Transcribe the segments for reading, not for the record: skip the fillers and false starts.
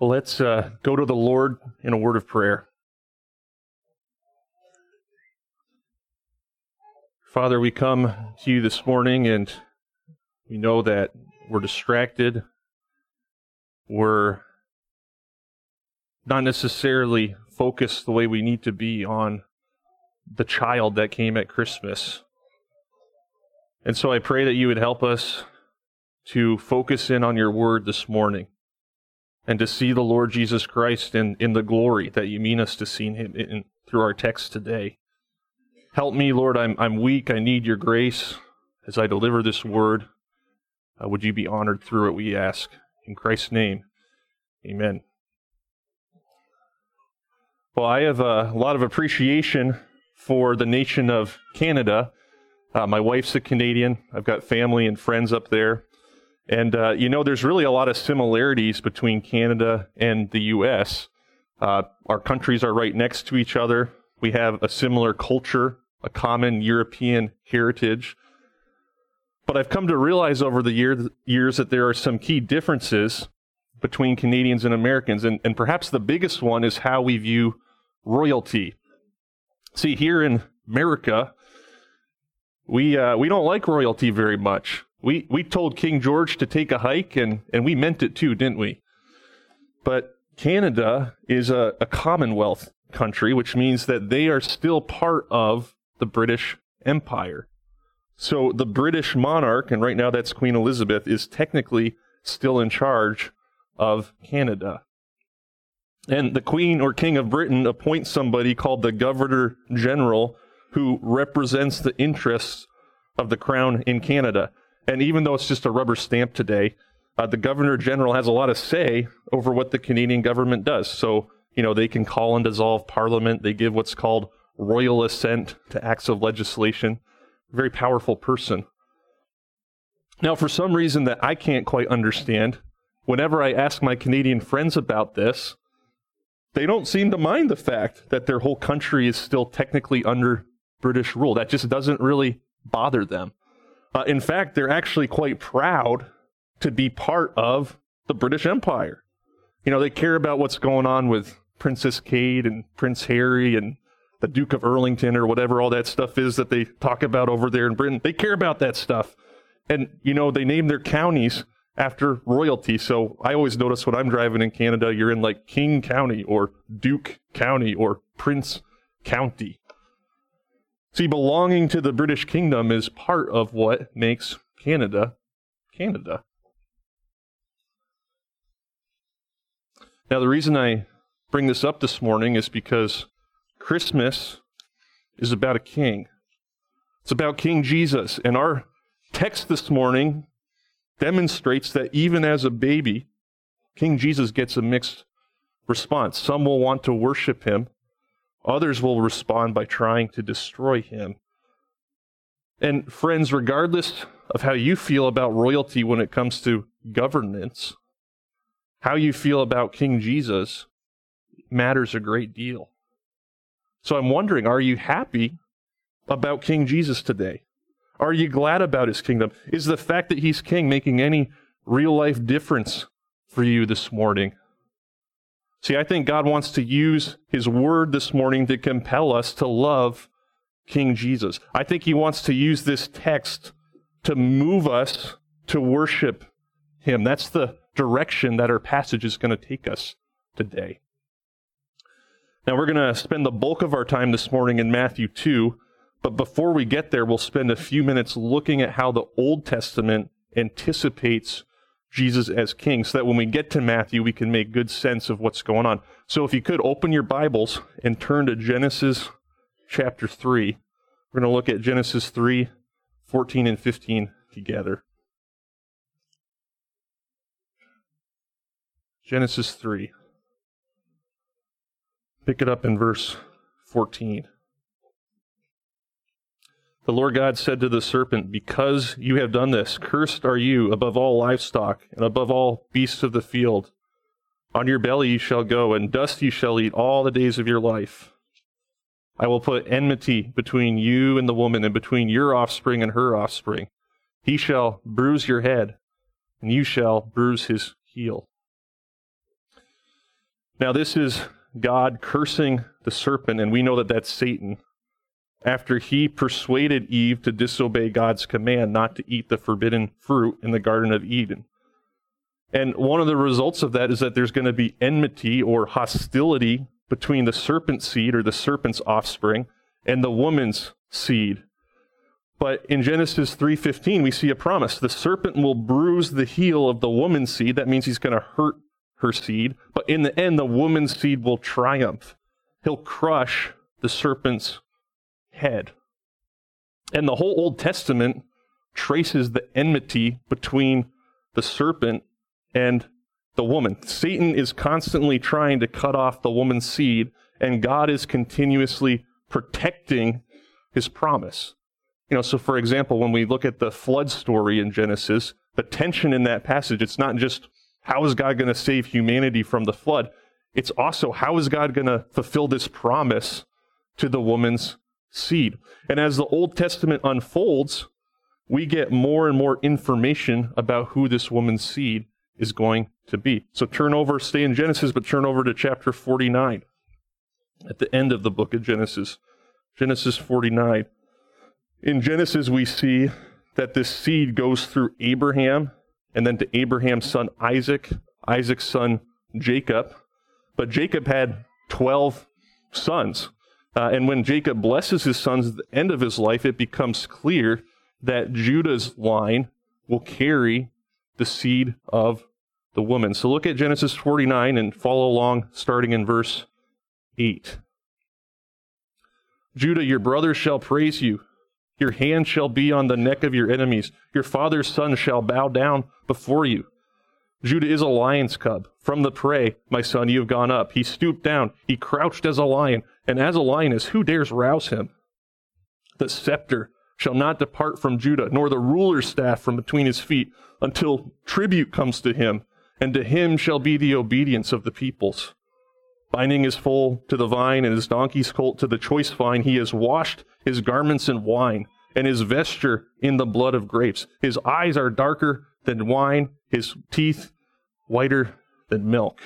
Well, let's go to the Lord in a word of prayer. Father, we come to you this morning, and we know that we're distracted. We're not necessarily focused the way we need to be on the child that came at Christmas. And so I pray that you would help us to focus in on your word this morning and to see the Lord Jesus Christ in the glory that you mean us to see him in through our text today. Help me, Lord. I'm weak. I need your grace as I deliver this word. Would you be honored through it, we ask. In Christ's name, amen. Well, I have a lot of appreciation for the nation of Canada. My wife's a Canadian. I've got family and friends up there. And, there's really a lot of similarities between Canada and the U.S. Our countries are right next to each other. We have a similar culture, a common European heritage. But I've come to realize over the years that there are some key differences between Canadians and Americans. And perhaps the biggest one is how we view royalty. See, here in America, we don't like royalty very much. We told King George to take a hike, and we meant it too, didn't we? But Canada is a Commonwealth country, which means that they are still part of the British Empire. So the British monarch, and right now that's Queen Elizabeth, is technically still in charge of Canada. And the Queen or King of Britain appoints somebody called the Governor General, who represents the interests of the Crown in Canada. And even though it's just a rubber stamp today, the Governor General has a lot of say over what the Canadian government does. So, they can call and dissolve Parliament. They give what's called royal assent to acts of legislation. Very powerful person. Now, for some reason that I can't quite understand, whenever I ask my Canadian friends about this, they don't seem to mind the fact that their whole country is still technically under British rule. That just doesn't really bother them. In fact, they're actually quite proud to be part of the British Empire. They care about what's going on with Princess Kate and Prince Harry and the Duke of Burlington or whatever all that stuff is that they talk about over there in Britain. They care about that stuff. And, they name their counties after royalty. So I always notice when I'm driving in Canada, you're in like King County or Duke County or Prince County. See, belonging to the British Kingdom is part of what makes Canada, Canada. Now, the reason I bring this up this morning is because Christmas is about a king. It's about King Jesus. And our text this morning demonstrates that even as a baby, King Jesus gets a mixed response. Some will want to worship him. Others will respond by trying to destroy him. And friends, regardless of how you feel about royalty when it comes to governance, how you feel about King Jesus matters a great deal. So I'm wondering, are you happy about King Jesus today? Are you glad about his kingdom? Is the fact that he's king making any real-life difference for you this morning? See, I think God wants to use his word this morning to compel us to love King Jesus. I think he wants to use this text to move us to worship him. That's the direction that our passage is going to take us today. Now, we're going to spend the bulk of our time this morning in Matthew 2, but before we get there, we'll spend a few minutes looking at how the Old Testament anticipates Jesus as king, so that when we get to Matthew, we can make good sense of what's going on. So if you could open your Bibles and turn to Genesis chapter 3. We're going to look at Genesis 3, 14 and 15 together. Genesis 3. Pick it up in verse 14. The Lord God said to the serpent, "Because you have done this, cursed are you above all livestock and above all beasts of the field. On your belly you shall go, and dust you shall eat all the days of your life. I will put enmity between you and the woman, and between your offspring and her offspring. He shall bruise your head, and you shall bruise his heel." Now this is God cursing the serpent, and we know that that's Satan, after he persuaded Eve to disobey God's command not to eat the forbidden fruit in the Garden of Eden. And one of the results of that is that there's going to be enmity or hostility between the serpent's seed, or the serpent's offspring, and the woman's seed. But in Genesis 3:15, we see a promise. The serpent will bruise the heel of the woman's seed. That means he's going to hurt her seed. But in the end, the woman's seed will triumph. He'll crush the serpent's head. And the whole Old Testament traces the enmity between the serpent and the woman. Satan is constantly trying to cut off the woman's seed, and God is continuously protecting his promise. You know, so for example, when we look at the flood story in Genesis, the tension in that passage, it's not just how is God going to save humanity from the flood? It's also how is God going to fulfill this promise to the woman's seed? And as the Old Testament unfolds, we get more and more information about who this woman's seed is going to be. So turn over, stay in Genesis, but turn over to chapter 49 at the end of the book of Genesis. Genesis 49. In Genesis, we see that this seed goes through Abraham and then to Abraham's son Isaac, Isaac's son Jacob. But Jacob had 12 sons. And when Jacob blesses his sons at the end of his life, it becomes clear that Judah's line will carry the seed of the woman. So look at Genesis 49 and follow along starting in verse 8. Judah, your brother shall praise you. Your hand shall be on the neck of your enemies. Your father's son shall bow down before you. Judah is a lion's cub. From the prey, my son, you have gone up. He stooped down. He crouched as a lion. And as a lioness, who dares rouse him? The scepter shall not depart from Judah, nor the ruler's staff from between his feet, until tribute comes to him, and to him shall be the obedience of the peoples. Binding his foal to the vine and his donkey's colt to the choice vine, he has washed his garments in wine, and his vesture in the blood of grapes. His eyes are darker than wine, his teeth whiter than milk.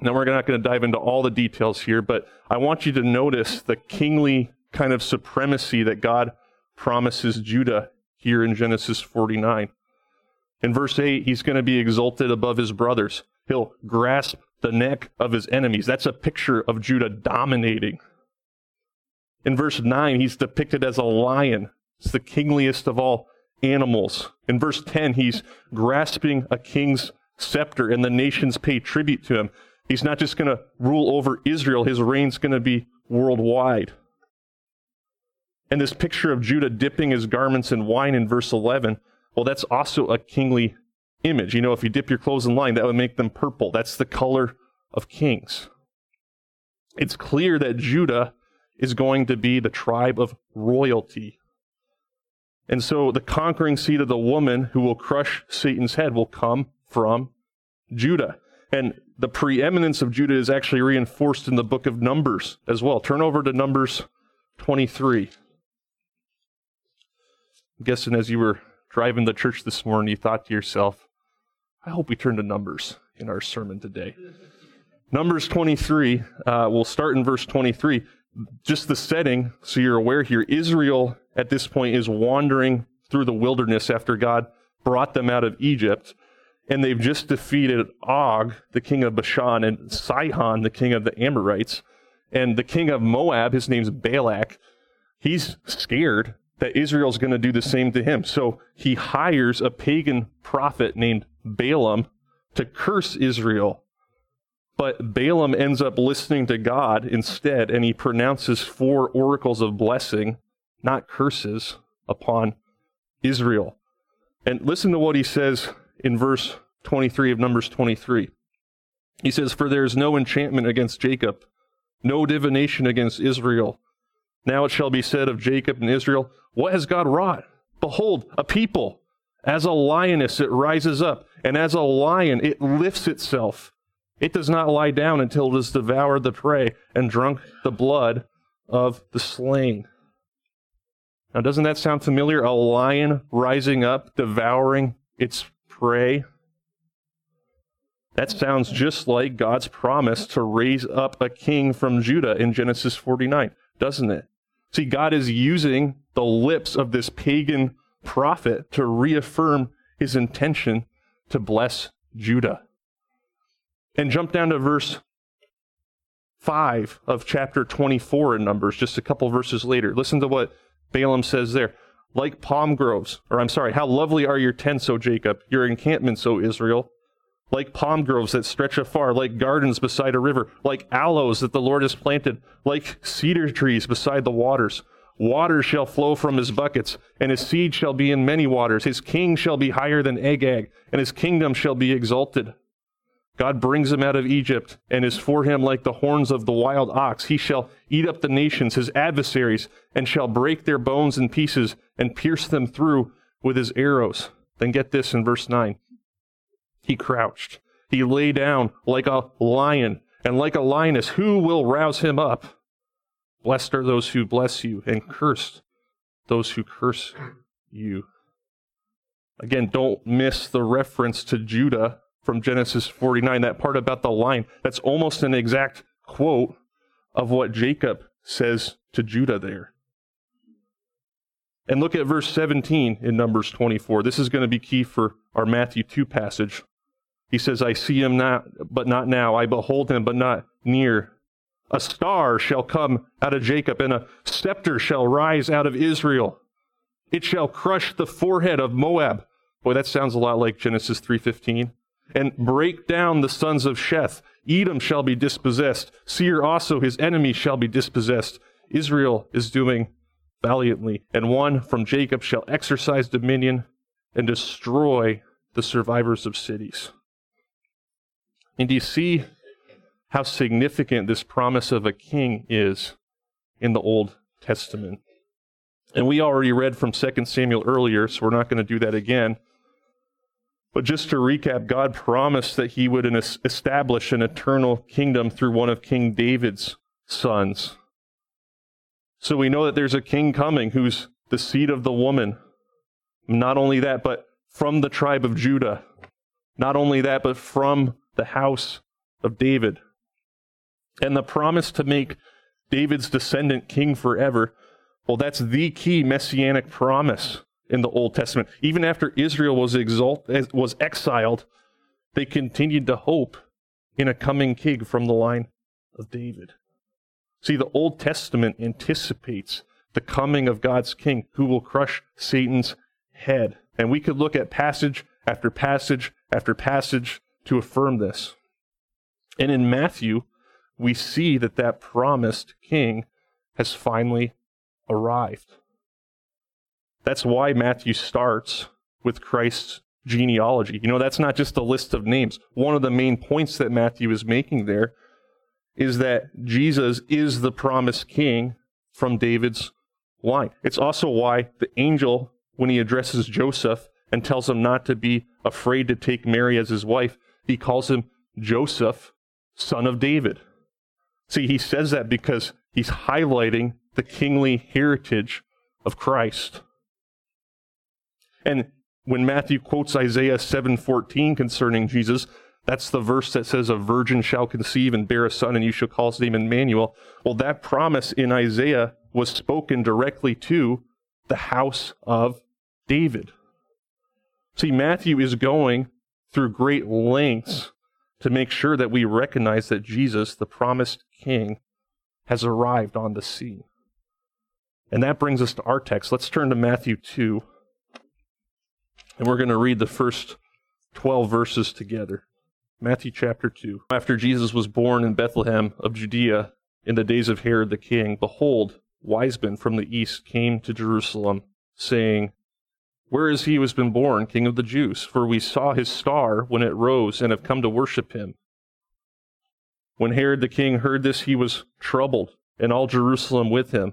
Now we're not going to dive into all the details here, but I want you to notice the kingly kind of supremacy that God promises Judah here in Genesis 49. In verse 8, he's going to be exalted above his brothers. He'll grasp the neck of his enemies. That's a picture of Judah dominating. In verse 9, he's depicted as a lion. It's the kingliest of all animals. In verse 10, he's grasping a king's scepter, and the nations pay tribute to him. He's not just going to rule over Israel. His reign's going to be worldwide. And this picture of Judah dipping his garments in wine in verse 11, well, that's also a kingly image. You know, if you dip your clothes in wine, that would make them purple. That's the color of kings. It's clear that Judah is going to be the tribe of royalty. And so the conquering seed of the woman who will crush Satan's head will come from Judah. And the preeminence of Judah is actually reinforced in the book of Numbers as well. Turn over to Numbers 23. I'm guessing as you were driving to church this morning, you thought to yourself, I hope we turn to Numbers in our sermon today. Numbers 23, we'll start in verse 23. Just the setting, so you're aware here, Israel at this point is wandering through the wilderness after God brought them out of Egypt, and they've just defeated Og, the king of Bashan, and Sihon, the king of the Amorites, and the king of Moab, his name's Balak. He's scared that Israel's going to do the same to him. So he hires a pagan prophet named Balaam to curse Israel. But Balaam ends up listening to God instead, and he pronounces 4 oracles of blessing, not curses, upon Israel. And listen to what he says in verse 23 of Numbers 23. He says, "For there is no enchantment against Jacob, no divination against Israel. Now it shall be said of Jacob and Israel, what has God wrought? Behold, a people, as a lioness it rises up, and as a lion it lifts itself. It does not lie down until it has devoured the prey and drunk the blood of the slain." Now doesn't that sound familiar? A lion rising up, devouring its prey. That sounds just like God's promise to raise up a king from Judah in Genesis 49, doesn't it? See, God is using the lips of this pagan prophet to reaffirm his intention to bless Judah. And jump down to verse 5 of chapter 24 in Numbers, just a couple verses later. Listen to what Balaam says there. Like palm groves, how lovely are your tents, O Jacob, your encampments, O Israel. Like palm groves that stretch afar, like gardens beside a river, like aloes that the Lord has planted, like cedar trees beside the waters. Water shall flow from his buckets, and his seed shall be in many waters. His king shall be higher than Agag, and his kingdom shall be exalted. God brings him out of Egypt, and is for him like the horns of the wild ox. He shall eat up the nations, his adversaries, and shall break their bones in pieces, and pierce them through with his arrows. Then get this in verse 9. He crouched. He lay down like a lion and like a lioness. Who will rouse him up? Blessed are those who bless you, and cursed those who curse you. Again, don't miss the reference to Judah from Genesis 49, that part about the lion. That's almost an exact quote of what Jacob says to Judah there. And look at verse 17 in Numbers 24. This is going to be key for our Matthew 2 passage. He says, I see him not, but not now. I behold him, but not near. A star shall come out of Jacob, and a scepter shall rise out of Israel. It shall crush the forehead of Moab. Boy, that sounds a lot like Genesis 3:15. And break down the sons of Sheth. Edom shall be dispossessed. Seir also, his enemy, shall be dispossessed. Israel is doing valiantly, and one from Jacob shall exercise dominion and destroy the survivors of cities. And do you see how significant this promise of a king is in the Old Testament? And we already read from 2 Samuel earlier, so we're not going to do that again. But just to recap, God promised that he would establish an eternal kingdom through one of King David's sons. So we know that there's a king coming who's the seed of the woman. Not only that, but from the tribe of Judah. Not only that, but from the house of David. And the promise to make David's descendant king forever, well, that's the key messianic promise in the Old Testament. Even after Israel was exiled, they continued to hope in a coming king from the line of David. See, the Old Testament anticipates the coming of God's king who will crush Satan's head. And we could look at passage after passage after passage to affirm this. And in Matthew, we see that that promised king has finally arrived. That's why Matthew starts with Christ's genealogy. You know, that's not just a list of names. One of the main points that Matthew is making there is that Jesus is the promised king from David's line. It's also why the angel, when he addresses Joseph and tells him not to be afraid to take Mary as his wife, he calls him Joseph, son of David. See, he says that because he's highlighting the kingly heritage of Christ. And when Matthew quotes Isaiah 7:14 concerning Jesus, that's the verse that says, a virgin shall conceive and bear a son, and you shall call his name Emmanuel. Well, that promise in Isaiah was spoken directly to the house of David. See, Matthew is going through great lengths to make sure that we recognize that Jesus, the promised king, has arrived on the scene. And that brings us to our text. Let's turn to Matthew 2, and we're going to read the first 12 verses together. Matthew chapter 2. After Jesus was born in Bethlehem of Judea in the days of Herod the king, behold, wise men from the east came to Jerusalem, saying, Where is he who has been born, King of the Jews? For we saw his star when it rose and have come to worship him. When Herod the king heard this, he was troubled, and all Jerusalem with him.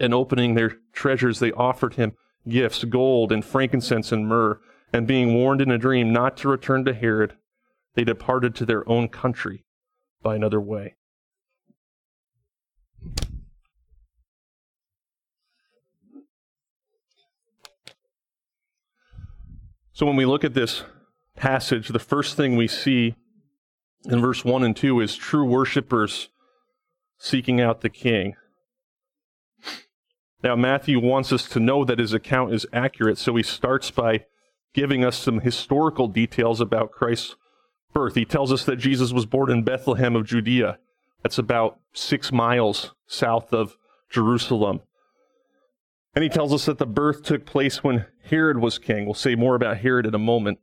And opening their treasures, they offered him gifts, gold and frankincense and myrrh. And being warned in a dream not to return to Herod, they departed to their own country by another way. So when we look at this passage, the first thing we see in verse 1 and 2 is true worshipers seeking out the king. Now, Matthew wants us to know that his account is accurate, so he starts by giving us some historical details about Christ's birth. He tells us that Jesus was born in Bethlehem of Judea. That's about 6 miles south of Jerusalem. And he tells us that the birth took place when Herod was king. We'll say more about Herod in a moment.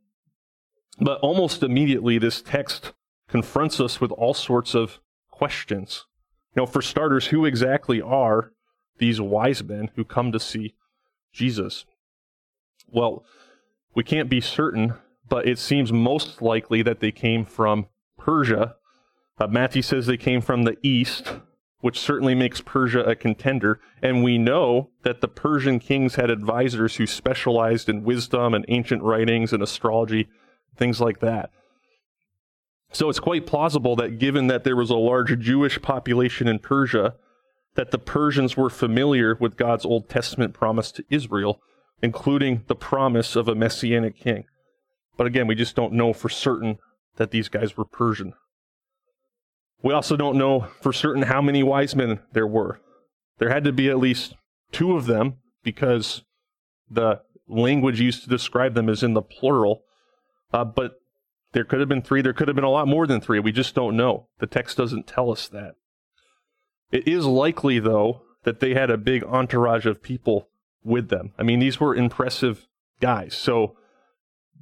But almost immediately, this text confronts us with all sorts of questions. You know, for starters, who exactly are these wise men who come to see Jesus? Well, we can't be certain, but it seems most likely that they came from Persia. Matthew says they came from the east, which certainly makes Persia a contender. And we know that the Persian kings had advisors who specialized in wisdom and ancient writings and astrology, things like that. So it's quite plausible that given that there was a large Jewish population in Persia, that the Persians were familiar with God's Old Testament promise to Israel, including the promise of a messianic king. But again, we just don't know for certain that these guys were Persian. We also don't know for certain how many wise men there were. There had to be at least 2 of them because the language used to describe them is in the plural. But there could have been 3. There could have been a lot more than 3. We just don't know. The text doesn't tell us that. It is likely, though, that they had a big entourage of people with them. I mean, these were impressive guys. So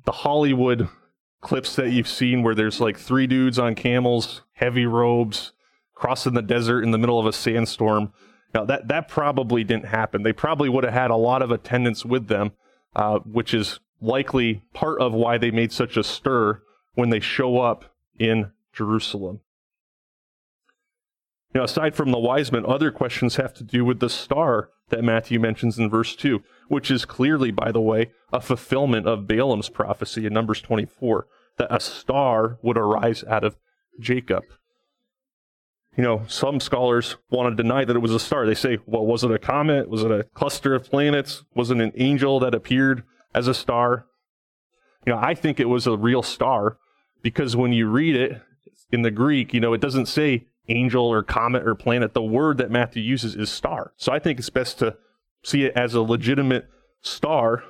the Hollywood clips that you've seen where there's like 3 dudes on camels, heavy robes, crossing the desert in the middle of a sandstorm. Now, that probably didn't happen. They probably would have had a lot of attendants with them, which is likely part of why they made such a stir when they show up in Jerusalem. You know, aside from the wise men, other questions have to do with the star that Matthew mentions in verse 2, which is clearly, by the way, a fulfillment of Balaam's prophecy in Numbers 24, that a star would arise out of Jacob. You know, some scholars want to deny that it was a star. They say, well, was it a comet? Was it a cluster of planets? Was it an angel that appeared as a star? You know, I think it was a real star because when you read it in the Greek, you know, it doesn't say angel or comet or planet. The word that Matthew uses is star. So I think it's best to see it as a legitimate star,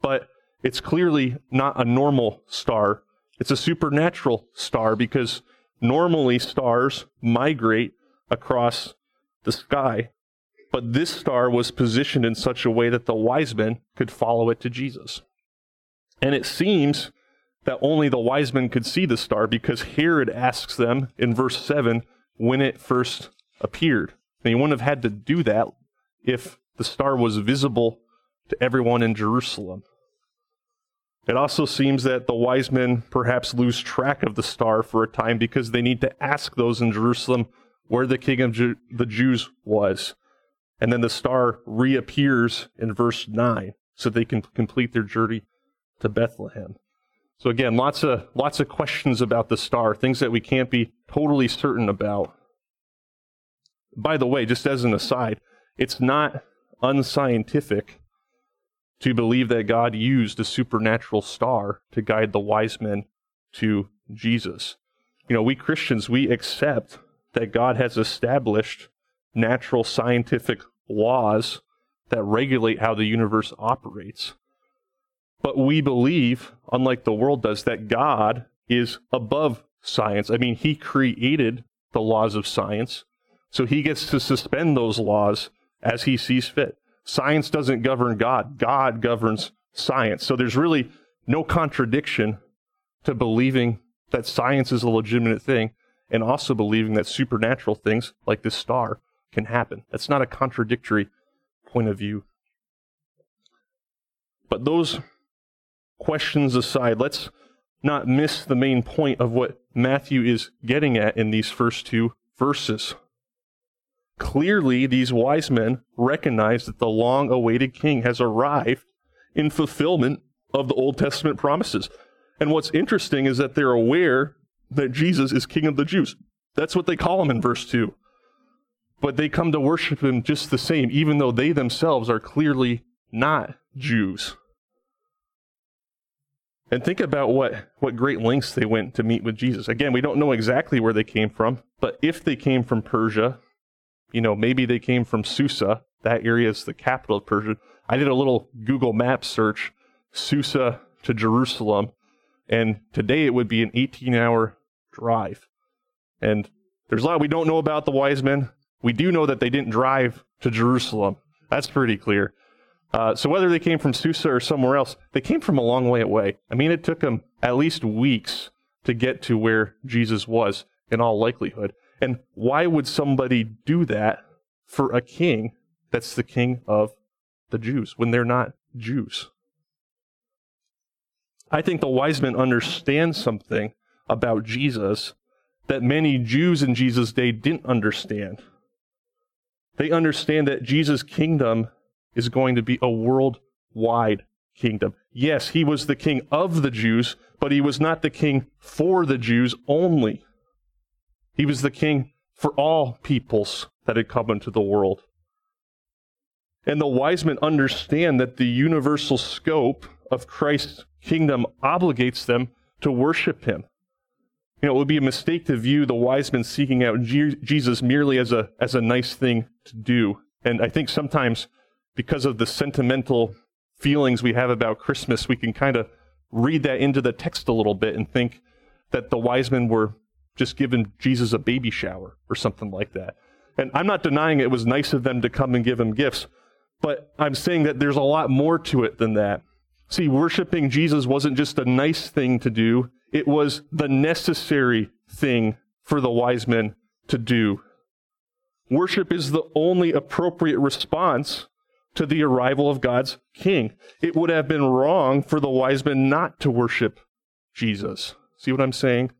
but it's clearly not a normal star. It's a supernatural star because normally stars migrate across the sky, but this star was positioned in such a way that the wise men could follow it to Jesus. And it seems that only the wise men could see the star because Herod asks them in verse 7, when it first appeared. And he wouldn't have had to do that if the star was visible to everyone in Jerusalem. It also seems that the wise men perhaps lose track of the star for a time because they need to ask those in Jerusalem where the king of the Jews was. And then the star reappears in verse 9 so they can complete their journey to Bethlehem. So again, lots of questions about the star, things that we can't be totally certain about. By the way, just as an aside, it's not unscientific to believe that God used a supernatural star to guide the wise men to Jesus. You know, we Christians, we accept that God has established natural scientific laws that regulate how the universe operates. But we believe, unlike the world does, that God is above science. I mean, he created the laws of science, so he gets to suspend those laws as he sees fit. Science doesn't govern God. God governs science. So there's really no contradiction to believing that science is a legitimate thing and also believing that supernatural things like this star can happen. That's not a contradictory point of view. But those questions aside, let's not miss the main point of what Matthew is getting at in these first two verses. Clearly, these wise men recognize that the long-awaited king has arrived in fulfillment of the Old Testament promises. And what's interesting is that they're aware that Jesus is King of the Jews. That's what they call him in verse 2. But they come to worship him just the same, even though they themselves are clearly not Jews. And think about what great lengths they went to meet with Jesus. Again, we don't know exactly where they came from, but if they came from Persia, you know, maybe they came from Susa. That area is the capital of Persia. I did a little Google map search, Susa to Jerusalem, and today it would be an 18-hour drive. And there's a lot we don't know about the wise men. We do know that they didn't drive to Jerusalem. That's pretty clear. So whether they came from Susa or somewhere else, they came from a long way away. I mean, it took them at least weeks to get to where Jesus was, in all likelihood. And why would somebody do that for a king that's the king of the Jews when they're not Jews? I think the wise men understand something about Jesus that many Jews in Jesus' day didn't understand. They understand that Jesus' kingdom is going to be a worldwide kingdom. Yes, he was the king of the Jews, but he was not the king for the Jews only. He was the king for all peoples that had come into the world. And the wise men understand that the universal scope of Christ's kingdom obligates them to worship him. You know, it would be a mistake to view the wise men seeking out Jesus merely as a nice thing to do. And I think sometimes, because of the sentimental feelings we have about Christmas, we can kind of read that into the text a little bit and think that the wise men were just giving Jesus a baby shower or something like that. And I'm not denying it was nice of them to come and give him gifts, but I'm saying that there's a lot more to it than that. See, worshiping Jesus wasn't just a nice thing to do, it was the necessary thing for the wise men to do. Worship is the only appropriate response to the arrival of God's king. It would have been wrong for the wise men not to worship Jesus. See what I'm saying?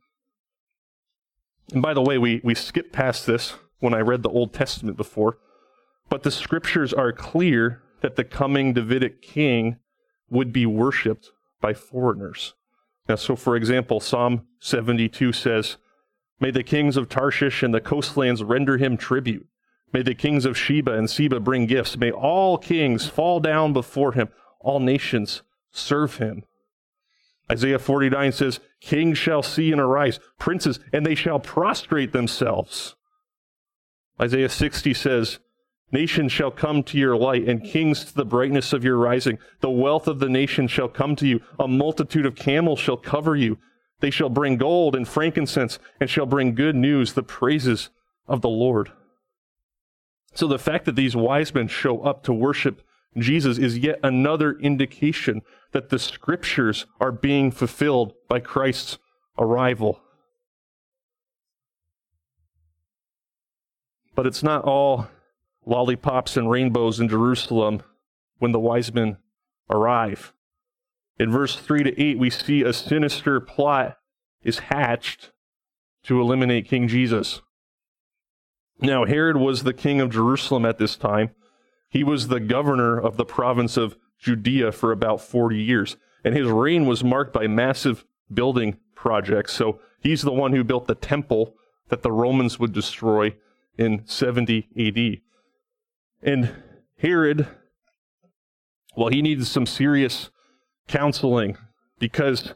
And by the way, we skipped past this when I read the Old Testament before, but the scriptures are clear that the coming Davidic king would be worshipped by foreigners. Now, so for example, Psalm 72 says, "May the kings of Tarshish and the coastlands render him tribute. May the kings of Sheba and Seba bring gifts. May all kings fall down before him. All nations serve him." Isaiah 49 says, "Kings shall see and arise, princes, and they shall prostrate themselves." Isaiah 60 says, "Nations shall come to your light, and kings to the brightness of your rising. The wealth of the nations shall come to you. A multitude of camels shall cover you. They shall bring gold and frankincense, and shall bring good news, the praises of the Lord." So the fact that these wise men show up to worship Jesus is yet another indication that the scriptures are being fulfilled by Christ's arrival. But it's not all lollipops and rainbows in Jerusalem when the wise men arrive. In verse 3-8, we see a sinister plot is hatched to eliminate King Jesus. Now, Herod was the king of Jerusalem at this time. He was the governor of the province of Judea for about 40 years, and his reign was marked by massive building projects. So he's the one who built the temple that the Romans would destroy in 70 AD. And Herod, well, he needed some serious counseling because,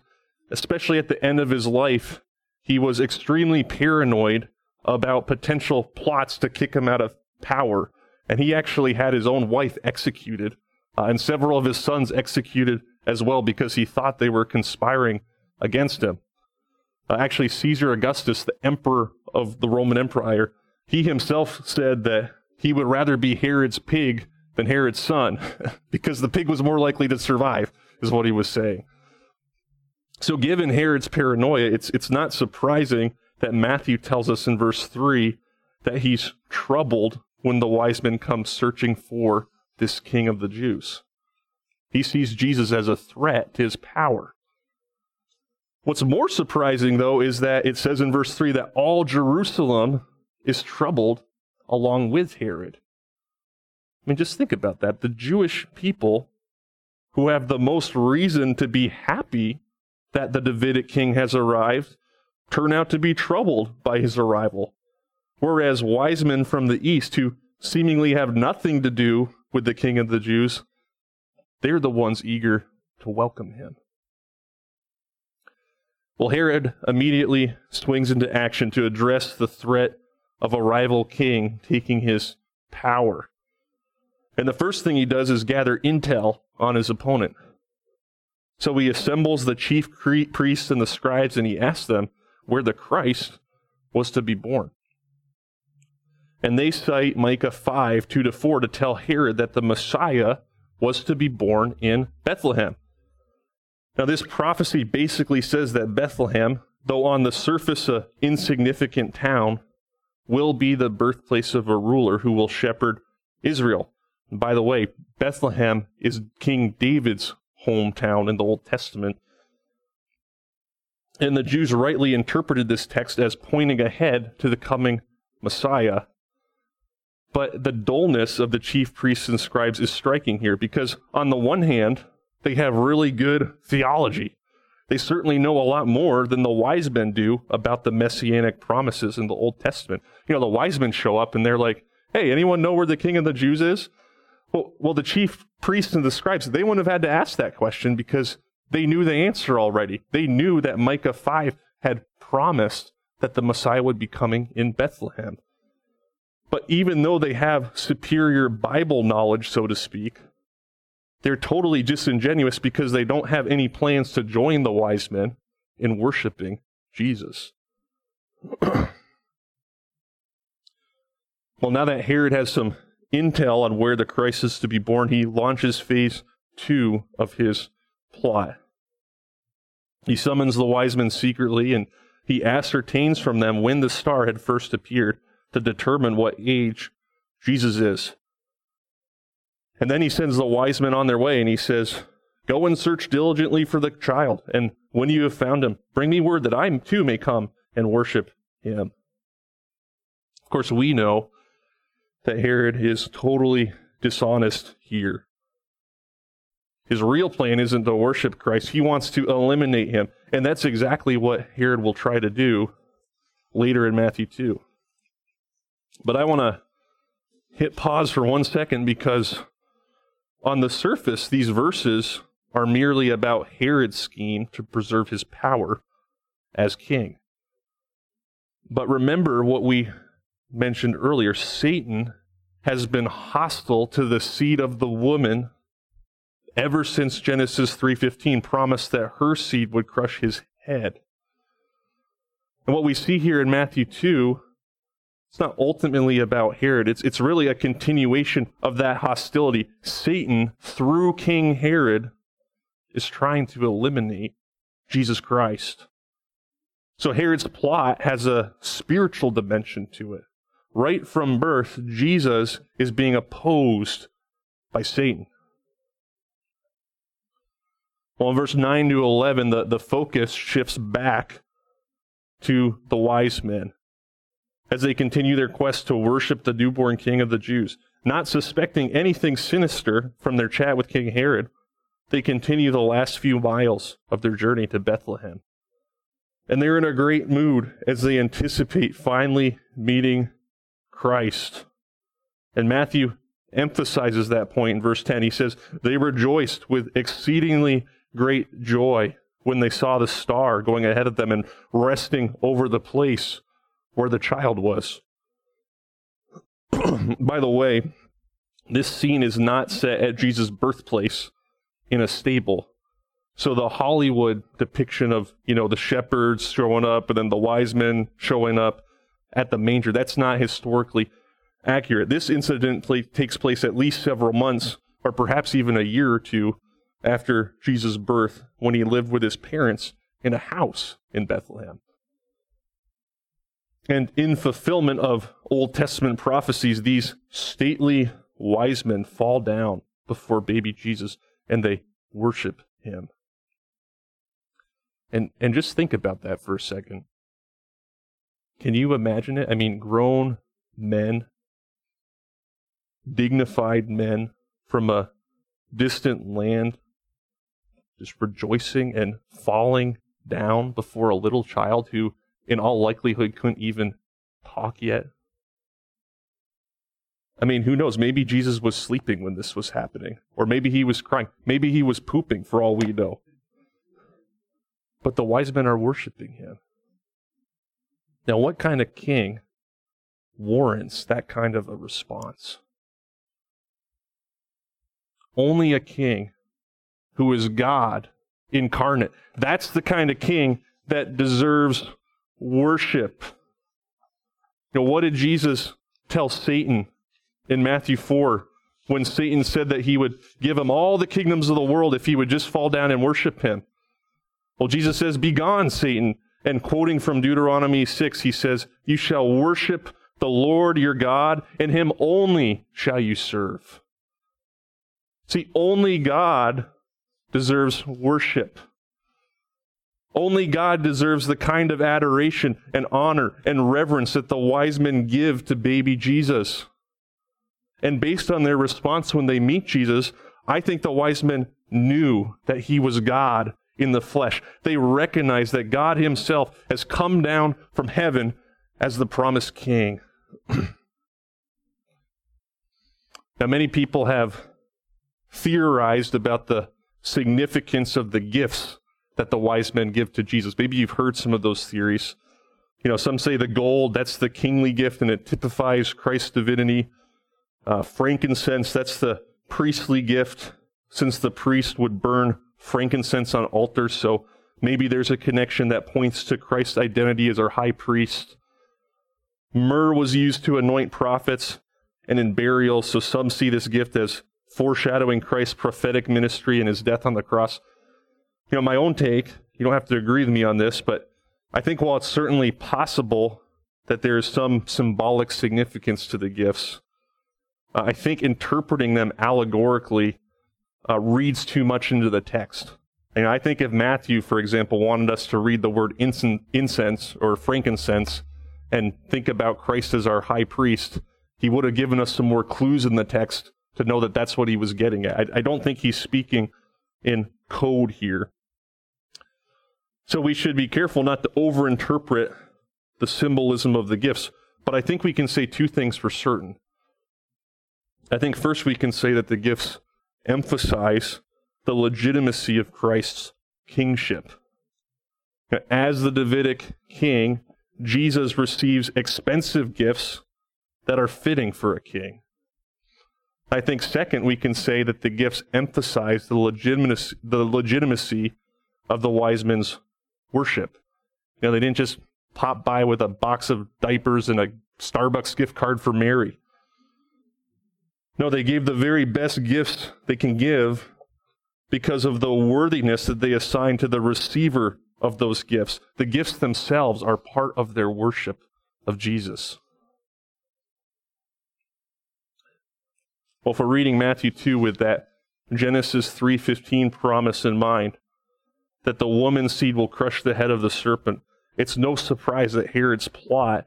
especially at the end of his life, he was extremely paranoid about potential plots to kick him out of power. And he actually had his own wife executed and several of his sons executed as well because he thought they were conspiring against him. Actually, Caesar Augustus, the emperor of the Roman Empire, he himself said that he would rather be Herod's pig than Herod's son, because the pig was more likely to survive, is what he was saying. So given Herod's paranoia, it's not surprising that Matthew tells us in verse 3 that he's troubled when the wise men come searching for this king of the Jews. He sees Jesus as a threat to his power. What's more surprising, though, is that it says in verse 3 that all Jerusalem is troubled along with Herod. I mean, just think about that. The Jewish people, who have the most reason to be happy that the Davidic king has arrived, turn out to be troubled by his arrival. Whereas wise men from the east, who seemingly have nothing to do with the king of the Jews, they're the ones eager to welcome him. Well, Herod immediately swings into action to address the threat of a rival king taking his power. And the first thing he does is gather intel on his opponent. So he assembles the chief priests and the scribes, and he asks them where the Christ was to be born. And they cite Micah 5:2-4 to tell Herod that the Messiah was to be born in Bethlehem. Now, this prophecy basically says that Bethlehem, though on the surface an insignificant town, will be the birthplace of a ruler who will shepherd Israel. And by the way, Bethlehem is King David's hometown in the Old Testament. And the Jews rightly interpreted this text as pointing ahead to the coming Messiah. But the dullness of the chief priests and scribes is striking here, because on the one hand, they have really good theology. They certainly know a lot more than the wise men do about the messianic promises in the Old Testament. You know, the wise men show up and they're like, hey, anyone know where the king of the Jews is? Well, the chief priests and the scribes, they wouldn't have had to ask that question because they knew the answer already. They knew that Micah 5 had promised that the Messiah would be coming in Bethlehem. But even though they have superior Bible knowledge, so to speak, they're totally disingenuous because they don't have any plans to join the wise men in worshiping Jesus. Well, now that Herod has some intel on where the Christ is to be born, he launches phase 2 of his plot. He summons the wise men secretly, and he ascertains from them when the star had first appeared to determine what age Jesus is. And then he sends the wise men on their way, and he says, go and search diligently for the child, and when you have found him, bring me word that I too may come and worship him. Of course, we know that Herod is totally dishonest here. His real plan isn't to worship Christ. He wants to eliminate him, and that's exactly what Herod will try to do later in Matthew 2. But I want to hit pause for 1 second, because on the surface, these verses are merely about Herod's scheme to preserve his power as king. But remember what we mentioned earlier. Satan has been hostile to the seed of the woman ever since Genesis 3:15 promised that her seed would crush his head. And what we see here in Matthew 2, it's not ultimately about Herod. It's really a continuation of that hostility. Satan, through King Herod, is trying to eliminate Jesus Christ. So Herod's plot has a spiritual dimension to it. Right from birth, Jesus is being opposed by Satan. Well, in verse 9-11, the focus shifts back to the wise men as they continue their quest to worship the newborn king of the Jews. Not suspecting anything sinister from their chat with King Herod, they continue the last few miles of their journey to Bethlehem. And they're in a great mood as they anticipate finally meeting Christ. And Matthew emphasizes that point in verse 10. He says, they rejoiced with exceedingly great joy when they saw the star going ahead of them and resting over the place where the child was. By the way, this scene is not set at Jesus' birthplace in a stable. So the Hollywood depiction of, you know, the shepherds showing up and then the wise men showing up at the manger, that's not historically accurate. This incident takes place at least several months or perhaps even a year or two after Jesus' birth, when he lived with his parents in a house in Bethlehem. And in fulfillment of Old Testament prophecies, these stately wise men fall down before baby Jesus and they worship him. And just think about that for a second. Can you imagine it? I mean, grown men, dignified men from a distant land, just rejoicing and falling down before a little child who, in all likelihood, couldn't even talk yet. I mean, who knows? Maybe Jesus was sleeping when this was happening, or maybe he was crying. Maybe he was pooping, for all we know. But the wise men are worshiping him. Now, what kind of king warrants that kind of a response? Only a king who is God incarnate. That's the kind of king that deserves worship. You know, what did Jesus tell Satan in Matthew 4 when Satan said that he would give him all the kingdoms of the world if he would just fall down and worship him? Well, Jesus says, "Be gone, Satan." And quoting from Deuteronomy 6, he says, "You shall worship the Lord your God, and him only shall you serve." See, only God deserves worship. Only God deserves the kind of adoration and honor and reverence that the wise men give to baby Jesus. And based on their response when they meet Jesus, I think the wise men knew that he was God in the flesh. They recognize that God himself has come down from heaven as the promised king. Now, many people have theorized about the significance of the gifts that the wise men give to Jesus. Maybe you've heard some of those theories. You know, some say the gold, that's the kingly gift, and it typifies Christ's divinity. Frankincense, that's the priestly gift, since the priest would burn frankincense on altars. So maybe there's a connection that points to Christ's identity as our high priest. Myrrh was used to anoint prophets and in burial. So some see this gift as foreshadowing Christ's prophetic ministry and his death on the cross. You know, my own take, you don't have to agree with me on this, but I think while it's certainly possible that there is some symbolic significance to the gifts, I think interpreting them allegorically reads too much into the text. And I think if Matthew, for example, wanted us to read the word incense or frankincense and think about Christ as our high priest, he would have given us some more clues in the text to know that that's what he was getting at. I don't think he's speaking in code here. So we should be careful not to overinterpret the symbolism of the gifts. But I think we can say two things for certain. I think first we can say that the gifts emphasize the legitimacy of Christ's kingship. As the Davidic king, Jesus receives expensive gifts that are fitting for a king. I think second, we can say that the gifts emphasize the legitimacy of the wise men's worship. You know, they didn't just pop by with a box of diapers and a Starbucks gift card for Mary. No, they gave the very best gifts they can give because of the worthiness that they assign to the receiver of those gifts. The gifts themselves are part of their worship of Jesus. Well, if we're reading Matthew 2 with that Genesis 3:15 promise in mind, that the woman's seed will crush the head of the serpent, it's no surprise that Herod's plot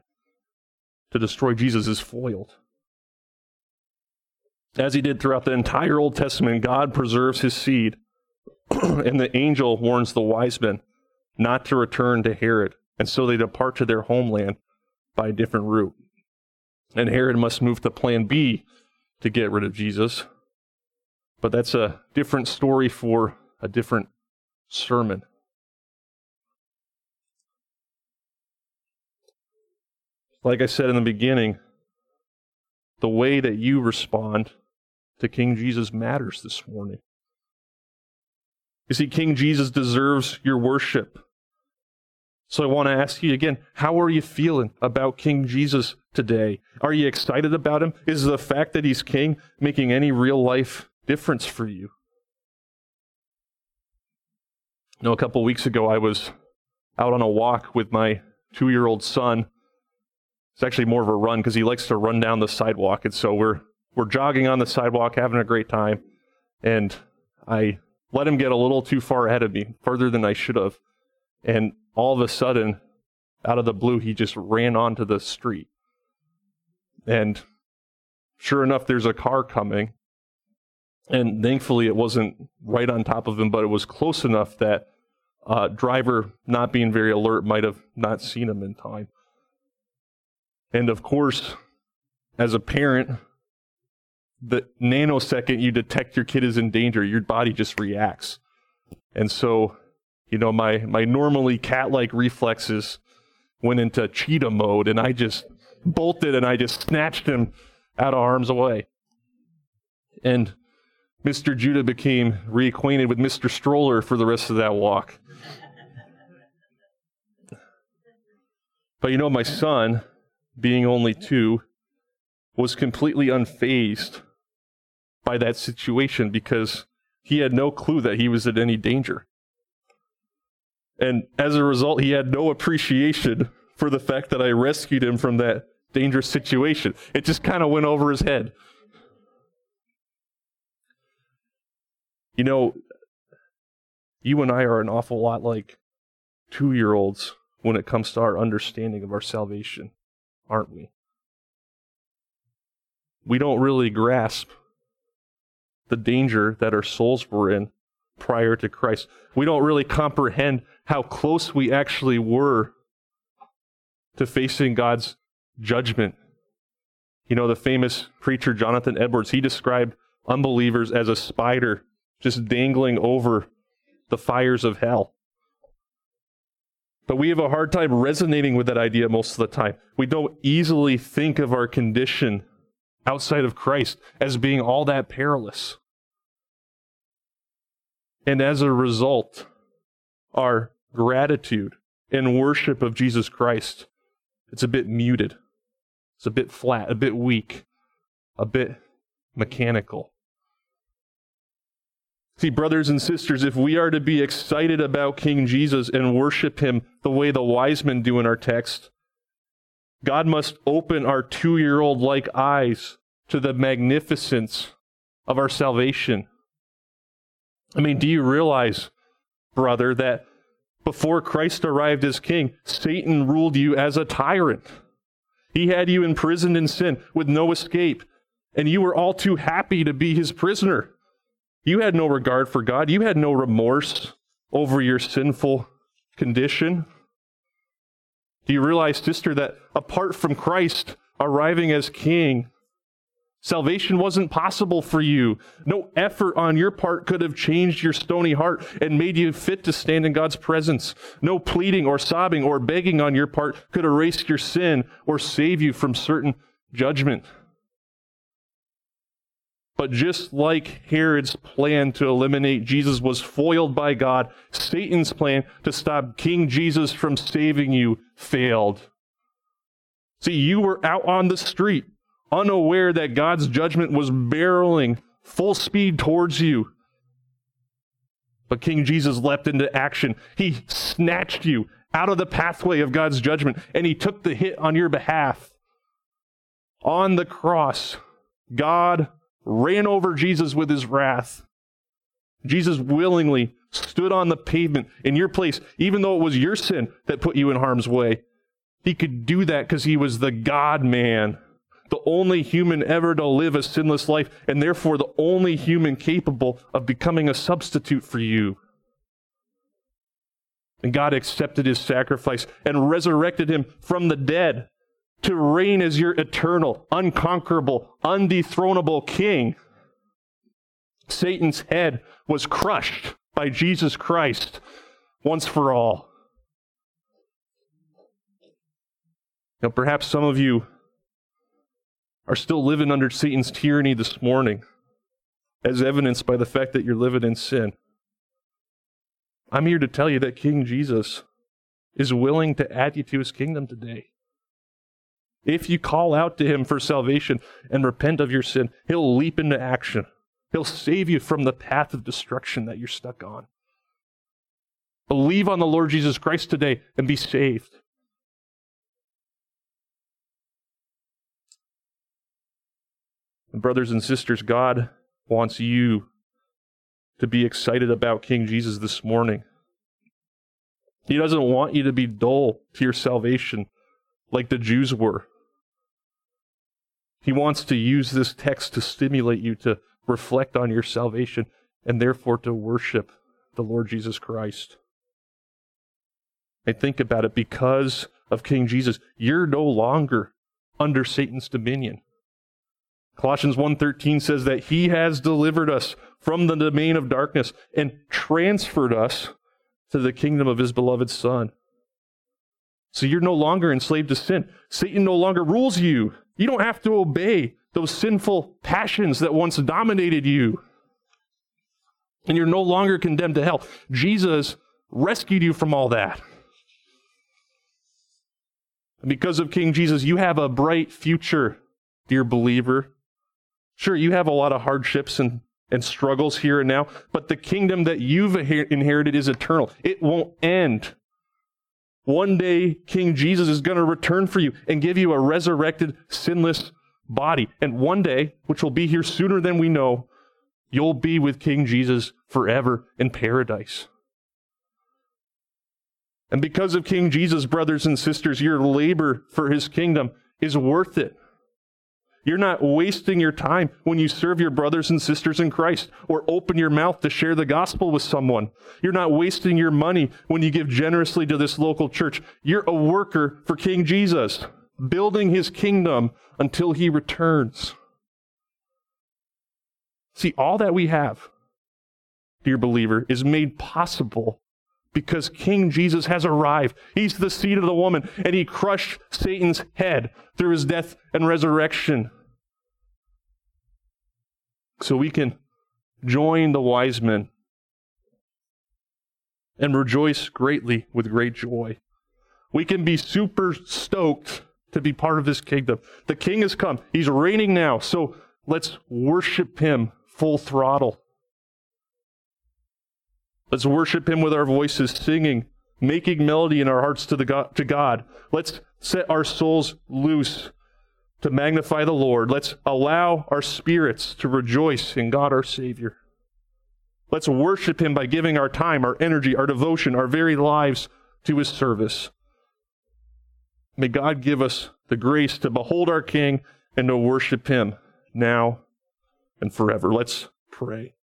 to destroy Jesus is foiled. As he did throughout the entire Old Testament, God preserves his seed, and the angel warns the wise men not to return to Herod, and so they depart to their homeland by a different route. And Herod must move to plan B, to get rid of Jesus. But that's a different story for a different sermon. Like I said in the beginning, the way that you respond to King Jesus matters this morning. You see, King Jesus deserves your worship. So I want to ask you again, how are you feeling about King Jesus today? Are you excited about him? Is the fact that he's king making any real life difference for you? You know, a couple weeks ago, I was out on a walk with my 2-year-old son. It's actually more of a run because he likes to run down the sidewalk. And so we're jogging on the sidewalk, having a great time. And I let him get a little too far ahead of me, further than I should have. And all of a sudden, out of the blue, he just ran onto the street. And sure enough, there's a car coming. And thankfully, it wasn't right on top of him, but it was close enough that driver, not being very alert, might have not seen him in time. And of course, as a parent, the nanosecond you detect your kid is in danger, your body just reacts. And so, you know, my normally cat-like reflexes went into cheetah mode, and I just bolted and I just snatched him out of harm's way. And Mr. Judah became reacquainted with Mr. Stroller for the rest of that walk. But you know, my son, being only 2, was completely unfazed by that situation because he had no clue that he was in any danger. And as a result, he had no appreciation for the fact that I rescued him from that dangerous situation. It just kind of went over his head. You know, you and I are an awful lot like 2-year-olds when it comes to our understanding of our salvation, aren't we? We don't really grasp the danger that our souls were in prior to Christ. We don't really comprehend how close we actually were to facing God's judgment. You know, the famous preacher Jonathan Edwards, he described unbelievers as a spider just dangling over the fires of hell. But we have a hard time resonating with that idea most of the time. We don't easily think of our condition outside of Christ as being all that perilous. And as a result, our gratitude and worship of Jesus Christ, it's a bit muted. It's a bit flat, a bit weak, a bit mechanical. See, brothers and sisters, if we are to be excited about King Jesus and worship him the way the wise men do in our text, God must open our 2-year-old-like eyes to the magnificence of our salvation. I mean, do you realize, brother, that before Christ arrived as king, Satan ruled you as a tyrant? He had you imprisoned in sin with no escape, and you were all too happy to be his prisoner. You had no regard for God. You had no remorse over your sinful condition. Do you realize, sister, that apart from Christ arriving as king, salvation wasn't possible for you? No effort on your part could have changed your stony heart and made you fit to stand in God's presence. No pleading or sobbing or begging on your part could erase your sin or save you from certain judgment. But just like Herod's plan to eliminate Jesus was foiled by God, Satan's plan to stop King Jesus from saving you failed. See, you were out on the street, unaware that God's judgment was barreling full speed towards you. But King Jesus leapt into action. He snatched you out of the pathway of God's judgment, and he took the hit on your behalf. On the cross, God ran over Jesus with his wrath. Jesus willingly stood on the pavement in your place, even though it was your sin that put you in harm's way. He could do that because he was the God-man, the only human ever to live a sinless life, and therefore the only human capable of becoming a substitute for you. And God accepted his sacrifice and resurrected him from the dead to reign as your eternal, unconquerable, undethronable king. Satan's head was crushed by Jesus Christ once for all. Now, perhaps some of you are still living under Satan's tyranny this morning, as evidenced by the fact that you're living in sin. I'm here to tell you that King Jesus is willing to add you to his kingdom today. If you call out to him for salvation and repent of your sin, he'll leap into action. He'll save you from the path of destruction that you're stuck on. Believe on the Lord Jesus Christ today and be saved. And brothers and sisters, God wants you to be excited about King Jesus this morning. He doesn't want you to be dull to your salvation like the Jews were. He wants to use this text to stimulate you to reflect on your salvation and therefore to worship the Lord Jesus Christ. And think about it, because of King Jesus, you're no longer under Satan's dominion. Colossians 1:13 says that he has delivered us from the domain of darkness and transferred us to the kingdom of his beloved Son. So you're no longer enslaved to sin. Satan no longer rules you. You don't have to obey those sinful passions that once dominated you. And you're no longer condemned to hell. Jesus rescued you from all that. And because of King Jesus, you have a bright future, dear believer. Sure, you have a lot of hardships and struggles here and now, but the kingdom that you've inherited is eternal. It won't end. One day, King Jesus is going to return for you and give you a resurrected, sinless body. And one day, which will be here sooner than we know, you'll be with King Jesus forever in paradise. And because of King Jesus, brothers and sisters, your labor for his kingdom is worth it. You're not wasting your time when you serve your brothers and sisters in Christ or open your mouth to share the gospel with someone. You're not wasting your money when you give generously to this local church. You're a worker for King Jesus, building his kingdom until he returns. See, all that we have, dear believer, is made possible because King Jesus has arrived. He's the seed of the woman, and he crushed Satan's head through his death and resurrection. So we can join the wise men and rejoice greatly with great joy. We can be super stoked to be part of his kingdom. The king has come. He's reigning now. So let's worship him full throttle. Let's worship him with our voices, singing, making melody in our hearts to God. Let's set our souls loose to magnify the Lord. Let's allow our spirits to rejoice in God our Savior. Let's worship him by giving our time, our energy, our devotion, our very lives to his service. May God give us the grace to behold our King and to worship him now and forever. Let's pray.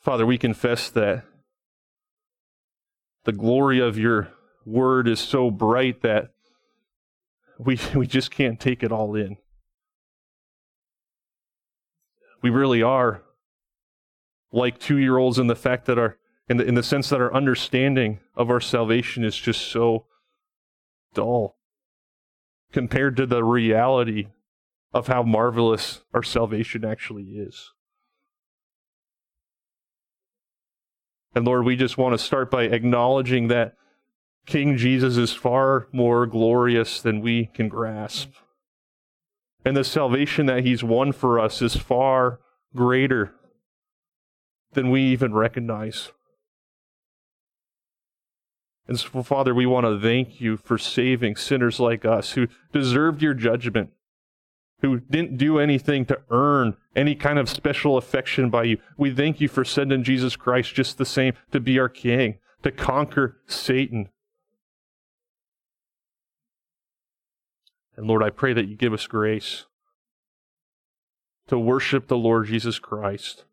Father, we confess that the glory of your word is so bright that we just can't take it all in. We really are like 2-year-olds in the fact that in the sense that our understanding of our salvation is just so dull compared to the reality of how marvelous our salvation actually is. And Lord, we just want to start by acknowledging that King Jesus is far more glorious than we can grasp. And the salvation that he's won for us is far greater than we even recognize. And so, Father, we want to thank you for saving sinners like us who deserved your judgment, who didn't do anything to earn any kind of special affection by you. We thank you for sending Jesus Christ just the same to be our King, to conquer Satan. And Lord, I pray that you give us grace to worship the Lord Jesus Christ.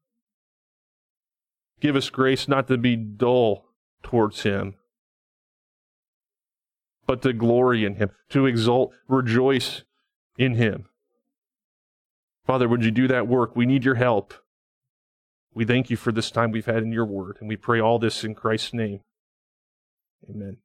Give us grace not to be dull towards him, but to glory in him, to exult, rejoice in him. Father, would you do that work? We need your help. We thank you for this time we've had in your word, and we pray all this in Christ's name. Amen.